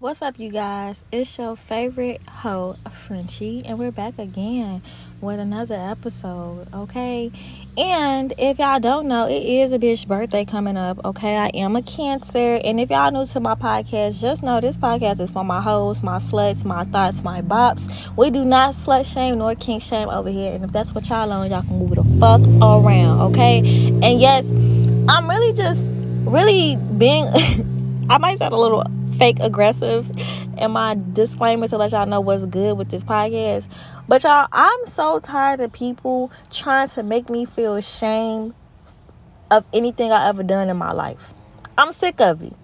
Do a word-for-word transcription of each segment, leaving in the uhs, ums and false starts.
What's up, you guys? It's your favorite hoe, Frenchie, and we're back again with another episode, okay? And if y'all don't know, it is a bitch birthday coming up, okay? I am a Cancer, and if y'all new to my podcast, just know this podcast is for my hoes, my sluts, my thoughts, my bops. We do not slut shame nor kink shame over here, and if that's what y'all on, y'all can move the fuck around, okay? And yes, I'm really just really being, I might sound a little fake aggressive and my disclaimer to let y'all know what's good with this podcast, but y'all, I'm so tired of people trying to make me feel ashamed of anything I ever done in my life. I'm sick of it.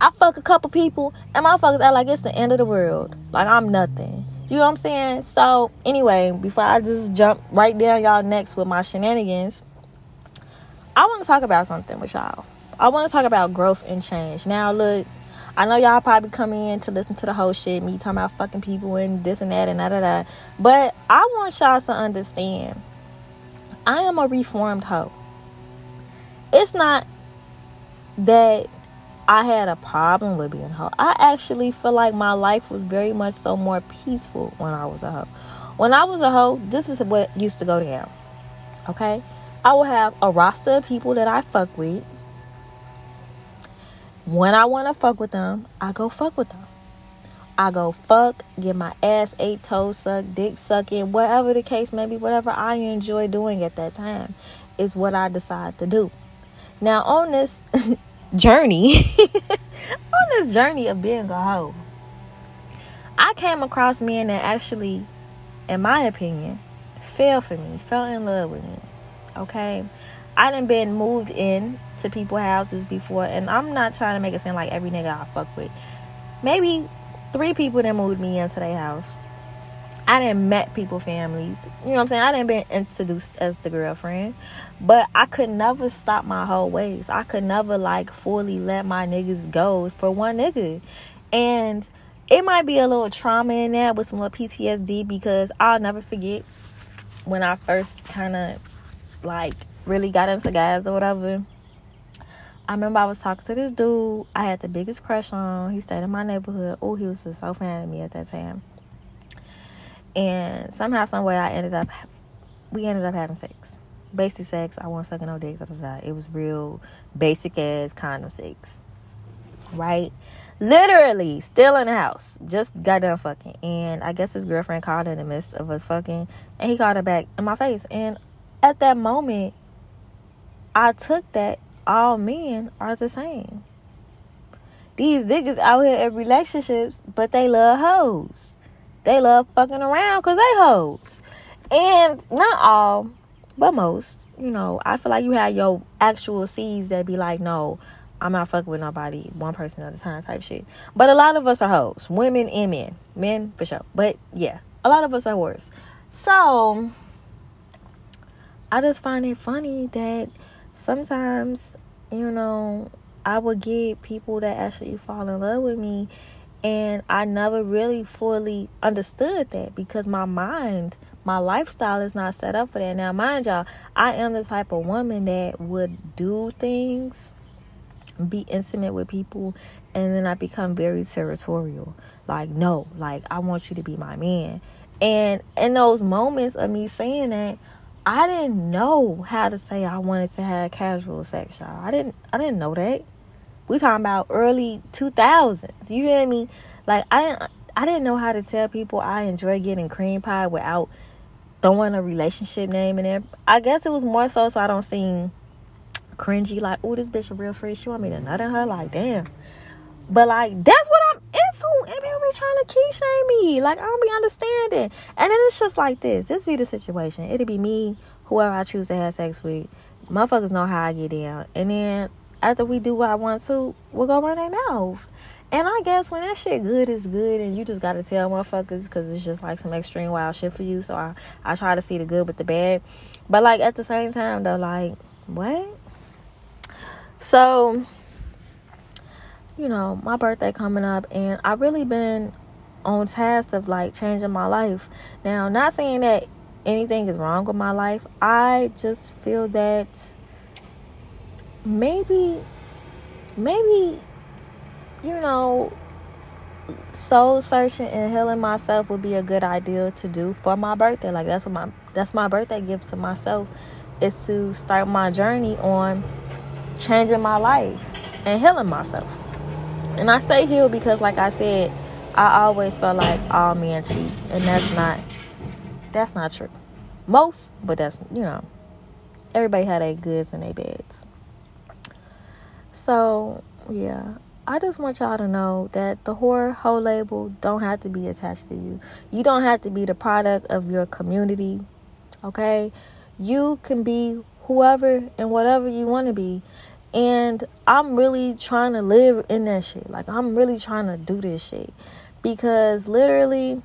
I fuck a couple people and motherfuckers act like it's the end of the world, like I'm nothing. You know what I'm saying? So anyway, before I just jump right down y'all next with my shenanigans, I want to talk about something with y'all. I want to talk about growth and change. Now look, I know y'all probably come in to listen to the whole shit, me talking about fucking people and this and that and da da da. But I want y'all to understand, I am a reformed hoe. It's not that I had a problem with being a hoe. I actually feel like my life was very much so more peaceful when I was a hoe. When I was a hoe, this is what used to go down, okay? I would have a roster of people that I fuck with. When I want to fuck with them, I go fuck with them. I go fuck, get my ass ate, toes sucked, dick sucking, whatever the case may be, whatever I enjoy doing at that time is what I decide to do. Now, on this journey, on this journey of being a hoe, I came across men that actually, in my opinion, fell for me, fell in love with me, okay? I done been moved in to people's houses before, and I'm not trying to make it seem like every nigga I fuck with. Maybe three people done moved me into their house. I done met people, families. You know what I'm saying? I done been introduced as the girlfriend. But I could never stop my whole ways. I could never, like, fully let my niggas go for one nigga. And it might be a little trauma in that with some little P T S D, because I'll never forget when I first kind of, like, really got into guys or whatever. I remember I was talking to this dude I had the biggest crush on. He stayed in my neighborhood. Oh, he was just so fan of me at that time. And somehow, some way, I ended up, we ended up having sex. Basic sex. I wasn't sucking no dick. Da, da, da. It was real basic ass condom sex. Right? Literally, still in the house. Just got done fucking. And I guess his girlfriend called in the midst of us fucking. And he called her back in my face. And at that moment, I took that. All men are the same. These niggas out here in relationships, but they love hoes. They love fucking around because they hoes. And not all, but most. You know, I feel like you have your actual C's that be like, no, I'm not fucking with nobody, one person at a time type shit. But a lot of us are hoes. Women and men. Men for sure. But yeah, a lot of us are whores. So, I just find it funny that sometimes, you know, I would get people that actually fall in love with me, and I never really fully understood that because my mind, my lifestyle is not set up for that. Now, mind y'all, I am the type of woman that would do things, be intimate with people, and then I become very territorial. Like, no, like, I want you to be my man. And in those moments of me saying that, I didn't know how to say I wanted to have casual sex, y'all. I didn't I didn't know that. We talking about early two thousands. You hear me? Like, I didn't I didn't know how to tell people I enjoy getting cream pie without throwing a relationship name in there. I guess it was more so so I don't seem cringy, like, oh, this bitch a real freak. She want me to nut in her, like, damn. But, like, that's what I'm into. And people be trying to kink shame me. Like, I don't be understanding. And then it's just like this. This be the situation. It'll be me, whoever I choose to have sex with. Motherfuckers know how I get down. And then after we do what I want to, we'll go run their mouth. And I guess when that shit good, it's good. And you just got to tell motherfuckers because it's just, like, some extreme wild shit for you. So I, I try to see the good with the bad. But, like, at the same time, though, like, what? So, you know, my birthday coming up, and I've really been on task of, like, changing my life. Now, not saying that anything is wrong with my life. I just feel that maybe, maybe, you know, soul searching and healing myself would be a good idea to do for my birthday. Like, that's what my that's my birthday gift to myself, is to start my journey on changing my life and healing myself. And I say heal because, like I said, I always felt like all men cheat, and that's not that's not true. Most, but that's, you know, everybody had their goods and their bads. So yeah, I just want y'all to know that the whore hoe label don't have to be attached to you. You don't have to be the product of your community, okay? You can be whoever and whatever you want to be. And I'm really trying to live in that shit. Like, I'm really trying to do this shit. Because literally,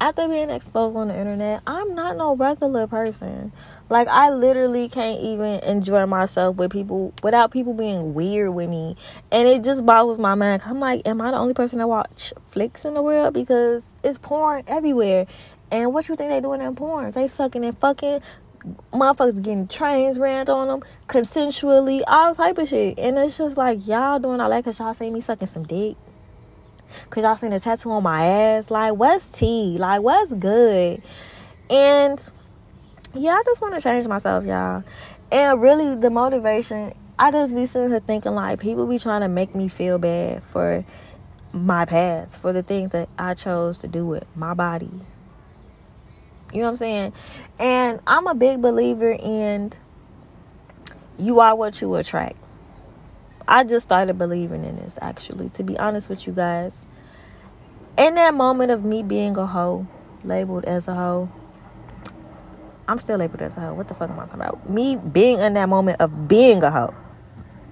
after being exposed on the internet, I'm not no regular person. Like, I literally can't even enjoy myself with people without people being weird with me. And it just boggles my mind. I'm like, am I the only person that watch flicks in the world? Because it's porn everywhere. And what you think they doing in porn? They sucking and fucking. Motherfuckers getting trains ran on them consensually, all type of shit. And it's just like, y'all doing all that because y'all seen me sucking some dick, because y'all seen a tattoo on my ass. Like, what's tea? Like, what's good? And yeah, I just want to change myself, y'all. And really, the motivation, I just be sitting here thinking, like, people be trying to make me feel bad for my past, for the things that I chose to do with my body. You know what I'm saying? And I'm a big believer in you are what you attract. I just started believing in this, actually, to be honest with you guys. In that moment of me being a hoe, labeled as a hoe, I'm still labeled as a hoe. What the fuck am I talking about? Me being in that moment of being a hoe.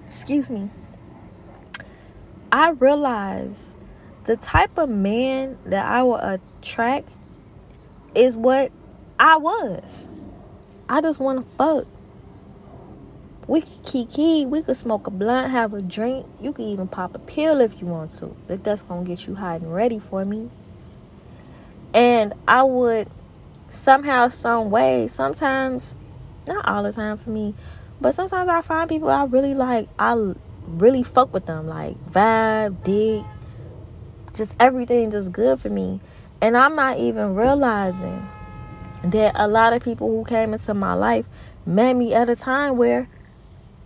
Excuse me. I realized the type of man that I will attract is what I was. I just want to fuck. We could kiki, we could smoke a blunt, have a drink. You could even pop a pill if you want to, but that's gonna get you hot and ready for me. And I would somehow, some way, sometimes, not all the time for me, but sometimes I find people I really like. I really fuck with them, like vibe, dig, just everything just good for me. And I'm not even realizing that a lot of people who came into my life met me at a time where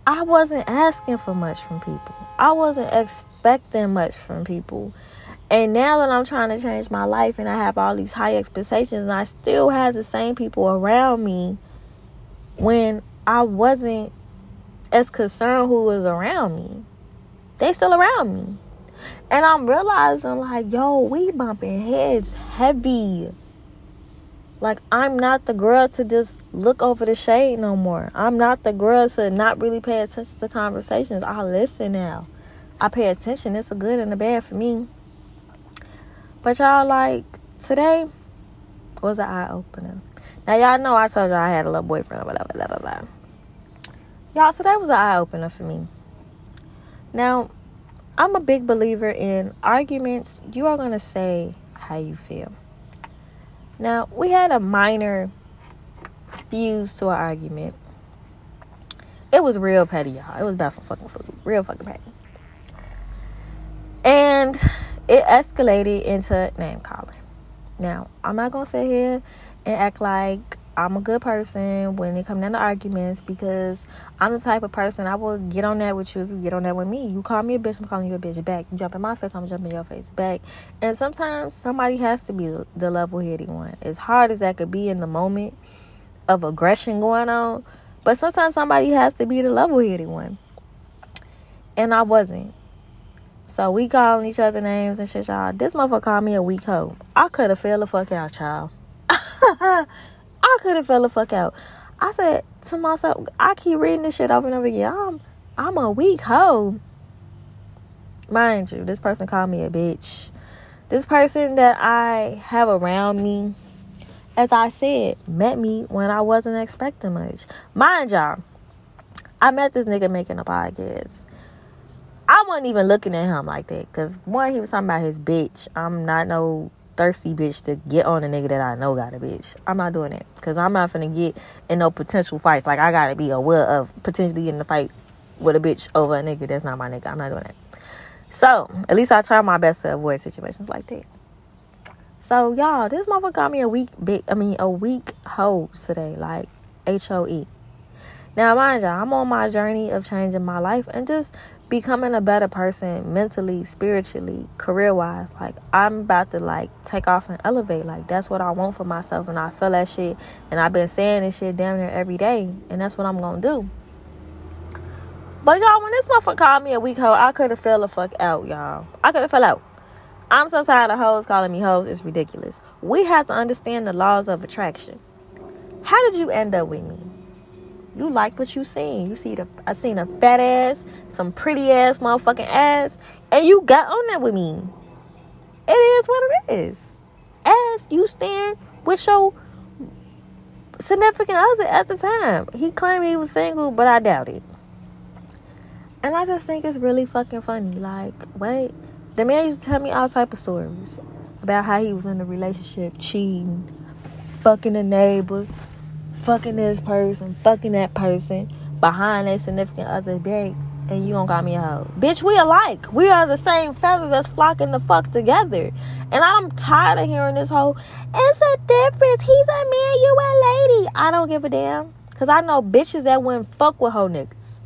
I wasn't asking for much from people. I wasn't expecting much from people. And now that I'm trying to change my life and I have all these high expectations, and I still have the same people around me when I wasn't as concerned who was around me. They still around me. And I'm realizing, like, yo, we bumping heads heavy. Like, I'm not the girl to just look over the shade no more. I'm not the girl to not really pay attention to conversations. I listen now. I pay attention. It's a good and a bad for me. But y'all, like, today was an eye-opener. Now, y'all know I told y'all I had a little boyfriend or whatever, blah, blah, blah. Y'all, today was an eye-opener for me. Now, I'm a big believer in arguments. You are going to say how you feel. Now, we had a minor fuse to an argument. It was real petty, y'all. It was about some fucking food. Real fucking petty. And it escalated into name calling. Now, I'm not going to sit here and act like I'm a good person when it comes down to arguments, because I'm the type of person, I will get on that with you if you get on that with me. You call me a bitch, I'm calling you a bitch back. You jump in my face, I'm jumping your face back. And sometimes somebody has to be the level-headed one. As hard as that could be in the moment of aggression going on, but sometimes somebody has to be the level-headed one. And I wasn't. So we calling each other names and shit, y'all. This motherfucker called me a weak hoe. I could have failed the fuck out, child. I could have fell the fuck out. I said to myself, I keep reading this shit over and over again. I'm, I'm a weak hoe. Mind you, this person called me a bitch. This person that I have around me, as I said, met me when I wasn't expecting much. Mind y'all, I met this nigga making a podcast. I wasn't even looking at him like that, because one, he was talking about his bitch. I'm not no thirsty bitch to get on a nigga that I know got a bitch. I'm not doing that, because I'm not finna get in no potential fights. Like, I gotta be aware of potentially getting in the fight with a bitch over a nigga that's not my nigga. I'm not doing that. So, at least I try my best to avoid situations like that. So, y'all, this motherfucker got me a weak, big, I mean, a weak hoe today. Like, H O E. Now, mind y'all, I'm on my journey of changing my life and just becoming a better person mentally, spiritually, career-wise. Like, I'm about to, like, take off and elevate. Like, that's what I want for myself, and I feel that shit. And I've been saying this shit damn near every day, and that's what I'm gonna do. But, y'all, when this motherfucker called me a weak hoe, I could have fell the fuck out, y'all. I could have fell out. I'm so tired of hoes calling me hoes. It's ridiculous. We have to understand the laws of attraction. How did you end up with me? You liked what you seen. You see the I seen a fat ass, some pretty ass motherfucking ass, and you got on that with me. It is what it is. As you stand with your significant other at the time. He claimed he was single, but I doubt it. And I just think it's really fucking funny. Like, wait, the man used to tell me all type of stories about how he was in a relationship, cheating, fucking a neighbor, fucking this person, fucking that person, behind their significant other's back, and you don't got me a hoe. Bitch, we alike. We are the same feathers that's flocking the fuck together. And I'm tired of hearing this whole, it's a difference. He's a man, you a lady. I don't give a damn. Because I know bitches that wouldn't fuck with hoe niggas.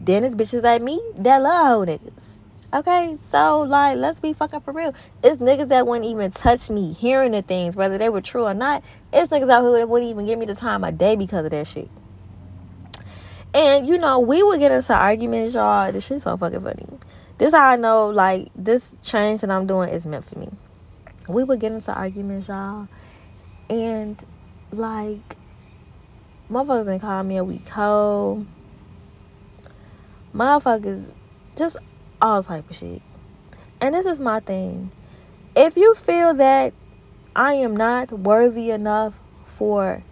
Then it's bitches like me that love hoe niggas. Okay, so, like, let's be fucking for real. It's niggas that wouldn't even touch me hearing the things, whether they were true or not. It's niggas out here that wouldn't even give me the time of day because of that shit. And, you know, we would get into arguments, y'all. This shit's so fucking funny. This how I know, like, this change that I'm doing is meant for me. We would get into arguments, y'all. And, like, motherfuckers didn't call me a weak hoe. Motherfuckers just... all type of shit. And this is my thing. If you feel that I am not worthy enough for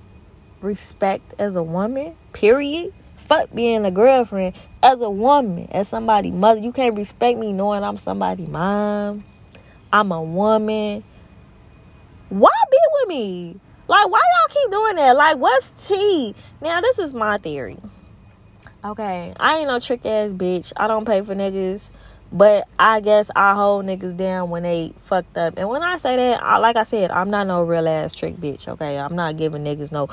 respect as a woman, period, fuck being a girlfriend. As a woman, as somebody's mother, you can't respect me knowing I'm somebody's mom. I'm a woman. Why be with me? Like, why y'all keep doing that? Like, what's tea? Now, this is my theory. Okay, I ain't no trick ass bitch. I don't pay for niggas, but I guess I hold niggas down when they fucked up. And when I say that, I, like I said, I'm not no real ass trick bitch. Okay, I'm not giving niggas no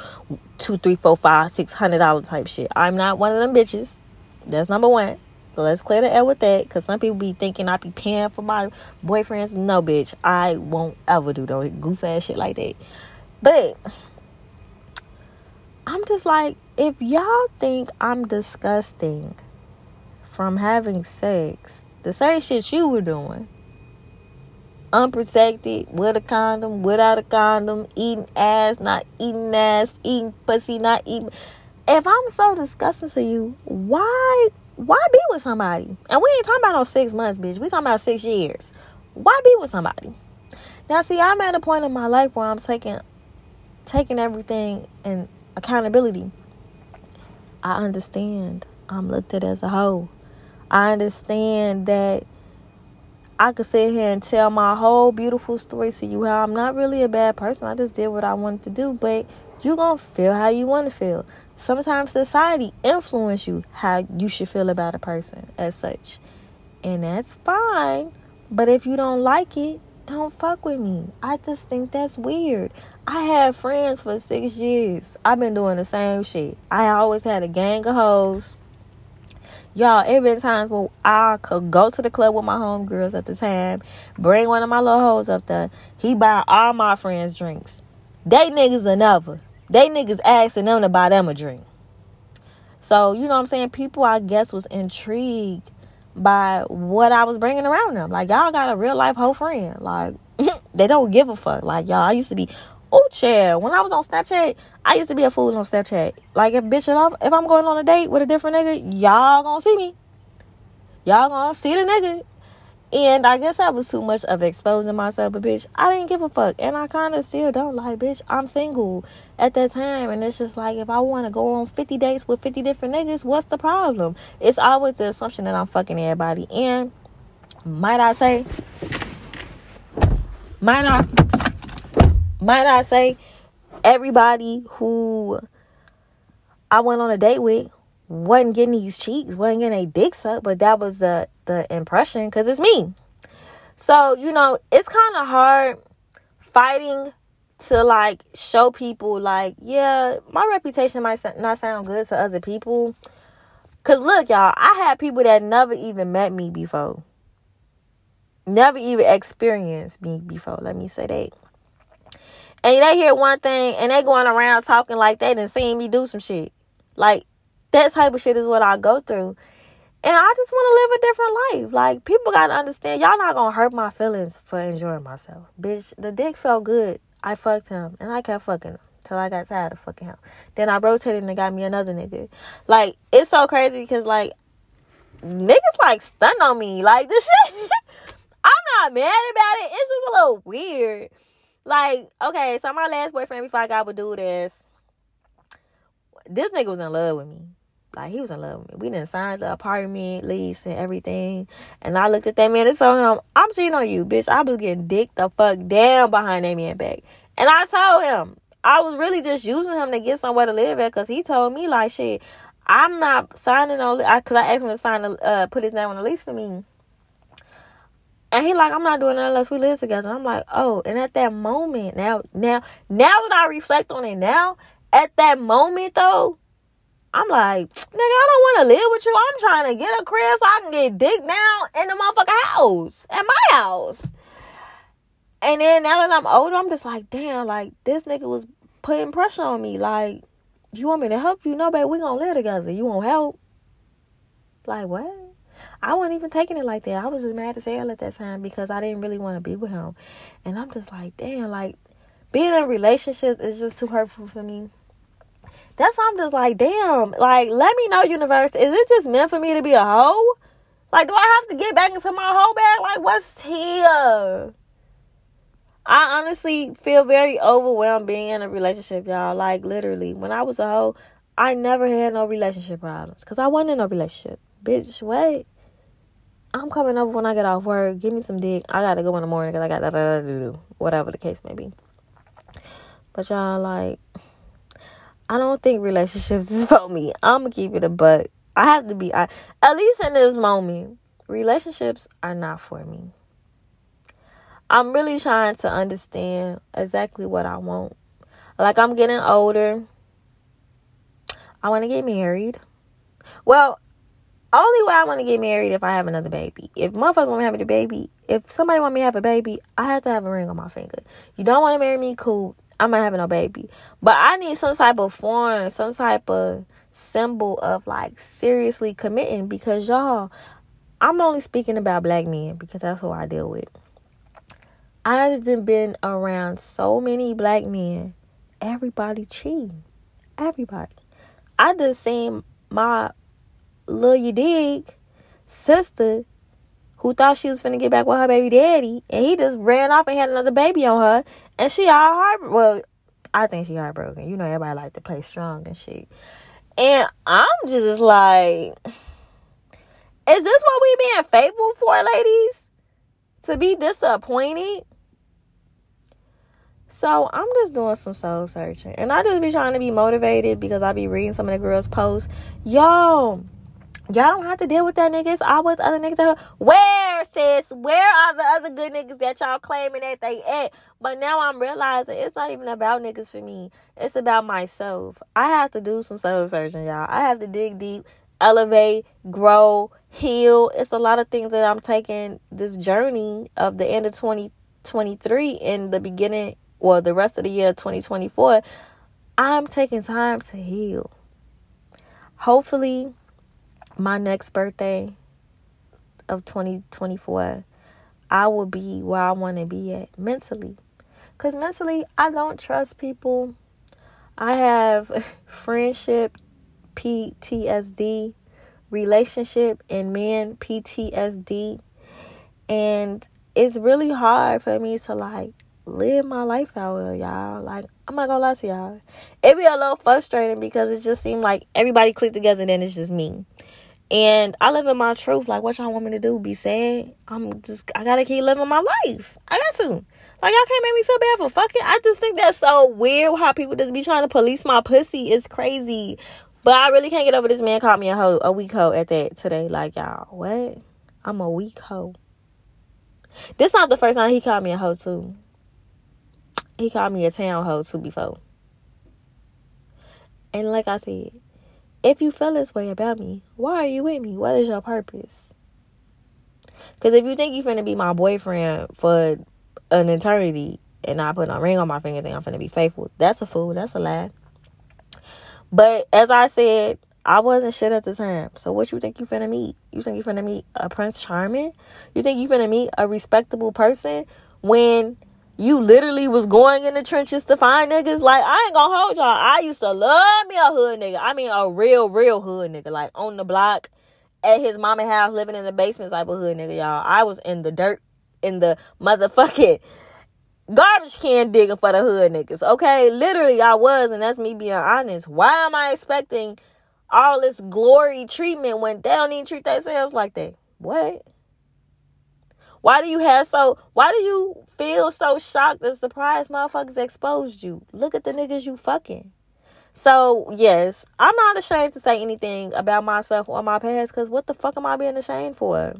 two, three, four, five, six hundred dollar type shit. I'm not one of them bitches. That's number one. So let's clear the air with that, cause some people be thinking I be paying for my boyfriends. No, bitch, I won't ever do no goof ass shit like that. But I'm just like, if y'all think I'm disgusting from having sex, the same shit you were doing, unprotected, with a condom, without a condom, eating ass, not eating ass, eating pussy, not eating. If I'm so disgusting to you, why, why be with somebody? And we ain't talking about no six months, bitch. We talking about six years. Why be with somebody? Now, see, I'm at a point in my life where I'm taking... taking everything and accountability. I understand I'm looked at as a hoe. I understand that I could sit here and tell my whole beautiful story to you, how I'm not really a bad person. I just did what I wanted to do, but you're going to feel how you want to feel. Sometimes society influences you how you should feel about a person as such. And that's fine. But if you don't like it, don't fuck with me. I just think that's weird. I had friends for six years. I've been doing the same shit. I always had a gang of hoes. Y'all, it been times where I could go to the club with my homegirls at the time, bring one of my little hoes up there. He buy all my friends drinks. They niggas another. They niggas asking them to buy them a drink. So, you know what I'm saying? People, I guess, was intrigued by what I was bringing around them. Like, y'all got a real life hoe friend. Like, they don't give a fuck. Like, y'all, I used to be, oh, child. When I was on Snapchat, I used to be a fool on Snapchat. Like, if, bitch, if I'm, if I'm going on a date with a different nigga, y'all gonna see me. Y'all gonna see the nigga. And I guess I was too much of exposing myself, but, bitch, I didn't give a fuck. And I kind of still don't. Like, bitch, I'm single at that time. And it's just like, if I want to go on fifty dates with fifty different niggas, what's the problem? It's always the assumption that I'm fucking everybody. And might I say, might I, might I say, everybody who I went on a date with wasn't getting these cheeks, wasn't getting their dicks up, but that was the, the impression, because it's me. So, you know, it's kind of hard fighting to, like, show people, like, yeah, my reputation might not sound good to other people. Because, look, y'all, I had people that never even met me before. Never even experienced me before, let me say that. And they hear one thing, and they going around talking like they done seen me do some shit. Like, that type of shit is what I go through. And I just want to live a different life. Like, people got to understand, y'all not going to hurt my feelings for enjoying myself. Bitch, the dick felt good. I fucked him, and I kept fucking him till I got tired of fucking him. Then I rotated and got me another nigga. Like, it's so crazy because, like, niggas, like, stunned on me. Like, this shit, I'm not mad about it. It's just a little weird. Like, okay, so my last boyfriend before I got with dude is, this nigga was in love with me. Like, he was in love with me. We done signed the apartment lease and everything. And I looked at that man and told him, I'm cheating on you, bitch. I was getting dick the fuck down behind that man's back. And I told him, I was really just using him to get somewhere to live at, because he told me, like, shit, I'm not signing on, because I asked him to sign, a, uh, put his name on the lease for me. And he like, I'm not doing that unless we live together. And I'm like, oh. And at that moment, now, now, now that I reflect on it now, at that moment, though, I'm like, nigga, I don't want to live with you. I'm trying to get a crib so I can get dick down in the motherfucking house, at my house. And then now that I'm older, I'm just like, damn, like, this nigga was putting pressure on me. Like, you want me to help you? No, babe, we gonna live together. You won't help? Like, what? I wasn't even taking it like that. I was just mad as hell at that time because I didn't really want to be with him. And I'm just like, damn, like, being in relationships is just too hurtful for me. That's why I'm just like, damn, like, let me know, universe. Is it just meant for me to be a hoe? Like, do I have to get back into my hoe bag? Like, what's here? I honestly feel very overwhelmed being in a relationship, y'all. Like, literally, when I was a hoe, I never had no relationship problems because I wasn't in no relationship. Bitch, what? I'm coming over when I get off work. Give me some dick. I got to go in the morning because I got da-da-da-da-do. Whatever the case may be. But y'all, like, I don't think relationships is for me. I'm going to keep it a buck. I have to be, I, at least in this moment, relationships are not for me. I'm really trying to understand exactly what I want. Like, I'm getting older. I want to get married. Well, only way I want to get married if I have another baby. If motherfuckers want me to have a baby, if somebody want me to have a baby, I have to have a ring on my finger. You don't want to marry me, cool. I'm not having no baby. But I need some type of form, some type of symbol of, like, seriously committing. Because, y'all, I'm only speaking about black men because that's who I deal with. I've been around so many black men. Everybody cheating. Everybody. I just seen my Lil, you dig, sister, who thought she was finna get back with her baby daddy, and he just ran off and had another baby on her, and she all heart, well, I think she heartbroken. You know, everybody like to play strong and shit. And I'm just like, is this what we being faithful for, ladies? To be disappointed? So I'm just doing some soul searching, and I just be trying to be motivated because I be reading some of the girls' posts. Yo, y'all don't have to deal with that niggas. I was other niggas that where, sis? Where are the other good niggas that y'all claiming that they at? But now I'm realizing it's not even about niggas for me. It's about myself. I have to do some soul searching, y'all. I have to dig deep, elevate, grow, heal. It's a lot of things that I'm taking this journey of the end of twenty twenty-three and the beginning, well, the rest of the year twenty twenty-four. I'm taking time to heal. Hopefully, my next birthday of twenty twenty-four, I will be where I want to be at mentally. Because mentally, I don't trust people. I have friendship P T S D, relationship and men P T S D. And it's really hard for me to, like, live my life out well, y'all. Like, I'm not gonna lie to y'all. It be a little frustrating because it just seemed like everybody clicked together and then it's just me. And I live in my truth. Like, what y'all want me to do? Be sad? I'm just, I gotta keep living my life. I got to. Like, y'all can't make me feel bad for fucking. I just think that's so weird how people just be trying to police my pussy. It's crazy. But I really can't get over this man called me a hoe, a weak hoe at that today. Like, y'all, what? I'm a weak hoe. This not the first time he called me a hoe, too. He called me a town hoe, too, before. And like I said, if you feel this way about me, why are you with me? What is your purpose? Because if you think you finna be my boyfriend for an eternity and I put a ring on my finger, then I'm finna be faithful. That's a fool. That's a lie. But as I said, I wasn't shit at the time. So what you think you finna meet? You think you finna meet a Prince Charming? You think you finna meet a respectable person when you literally was going in the trenches to find niggas? Like, I ain't gonna hold y'all. I used to love me a hood nigga. I mean, a real, real hood nigga. Like, on the block, at his mama house, living in the basement type of hood nigga, y'all. I was in the dirt, in the motherfucking garbage can digging for the hood niggas, okay? Literally, I was, and that's me being honest. Why am I expecting all this glory treatment when they don't even treat themselves like that? What? Why do you have so... Why do you feel so shocked and surprised motherfuckers exposed you? Look at the niggas you fucking. So, yes, I'm not ashamed to say anything about myself or my past, because what the fuck am I being ashamed for?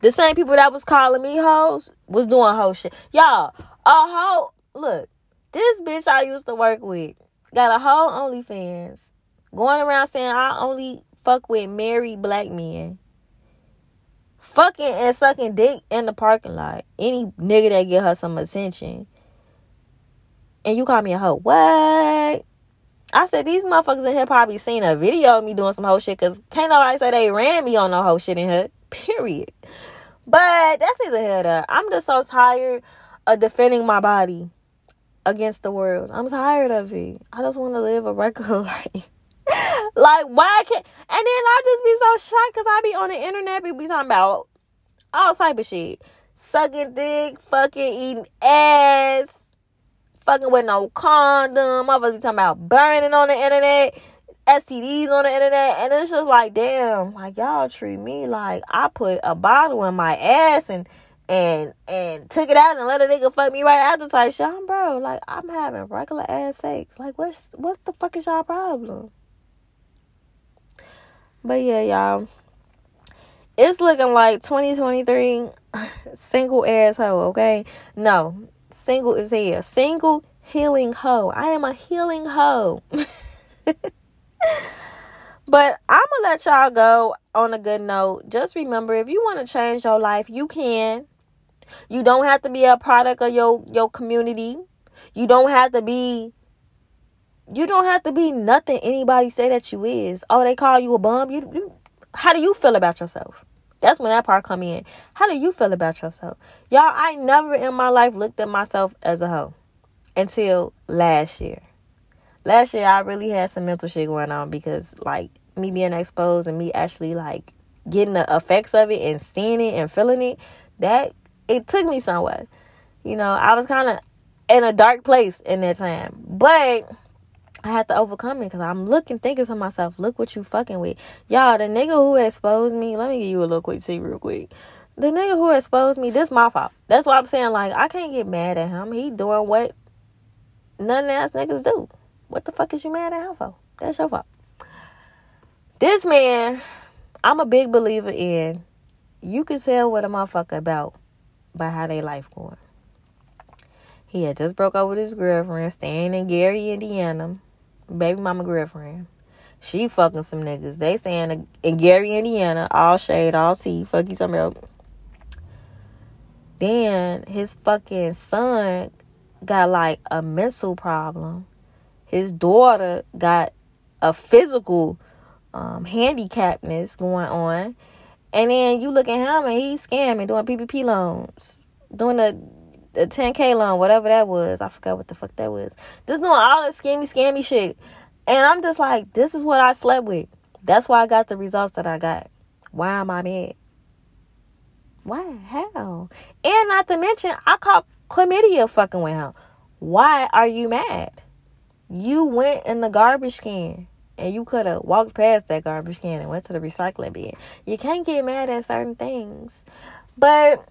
The same people that was calling me hoes was doing hoe shit. Y'all, a hoe... Look, this bitch I used to work with got a whole OnlyFans going around saying I only fuck with married black men. Fucking and sucking dick in the parking lot. Any nigga that get her some attention. And you call me a hoe. What? I said, these motherfuckers in here probably seen a video of me doing some hoe shit, because can't nobody say they ran me on no hoe shit in here. Period. But that's neither here nor there. I'm just so tired of defending my body against the world. I'm tired of it. I just want to live a regular life. Like, why can't... And then I just be so shocked, because I be on the internet, people be talking about all type of shit. Sucking dick, fucking eating ass, fucking with no condom. Motherfuckers be talking about burning on the internet, S T Ds on the internet. And it's just like, damn, like, y'all treat me like I put a bottle in my ass and and and took it out and let a nigga fuck me right after type shit. I'm, bro, like, I'm having regular ass sex. Like, what's, what the fuck is y'all problem? But yeah, y'all, it's looking like twenty twenty-three single asshole, okay? No, single is here. Single healing hoe. I am a healing hoe. But I'm going to let y'all go on a good note. Just remember, if you want to change your life, you can. You don't have to be a product of your, your community. You don't have to be... You don't have to be nothing anybody say that you is. Oh, they call you a bum. You, you, how do you feel about yourself? That's when that part come in. How do you feel about yourself? Y'all, I never in my life looked at myself as a hoe until last year. Last year, I really had some mental shit going on, because, like, me being exposed and me actually, like, getting the effects of it and seeing it and feeling it, that, it took me somewhere. You know, I was kind of in a dark place in that time. But... I had to overcome it, because I'm looking, thinking to myself, look what you fucking with. Y'all, the nigga who exposed me, let me give you a little quick tea real quick. The nigga who exposed me, this my fault. That's why I'm saying, like, I can't get mad at him. He doing what none ass niggas do. What the fuck is you mad at him for? That's your fault. This man, I'm a big believer in, you can tell what a motherfucker about by how they life going. He had just broke up with his girlfriend, staying in Gary, Indiana. Baby mama girlfriend. She fucking some niggas. They saying in Gary, Indiana, all shade, all tea, fuck you something else. Then his fucking son got like a mental problem. His daughter got a physical um, handicapness going on. And then you look at him and he's scamming, doing P P P loans, doing the the ten K loan, whatever that was. I forgot what the fuck that was. Just doing all this scammy, scammy shit. And I'm just like, this is what I slept with. That's why I got the results that I got. Why am I mad? Why? How? And not to mention, I caught chlamydia fucking with him. Why are you mad? You went in the garbage can. And you could have walked past that garbage can and went to the recycling bin. You can't get mad at certain things. But...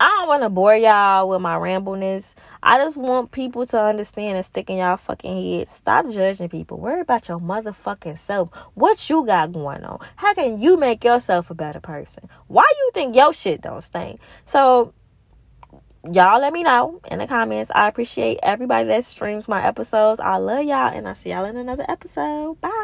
I don't want to bore y'all with my rambleness. I just want people to understand and stick in y'all fucking head. Stop judging people. Worry about your motherfucking self. What you got going on? How can you make yourself a better person? Why you think your shit don't stink? So, y'all let me know in the comments. I appreciate everybody that streams my episodes. I love y'all, and I'll see y'all in another episode. Bye.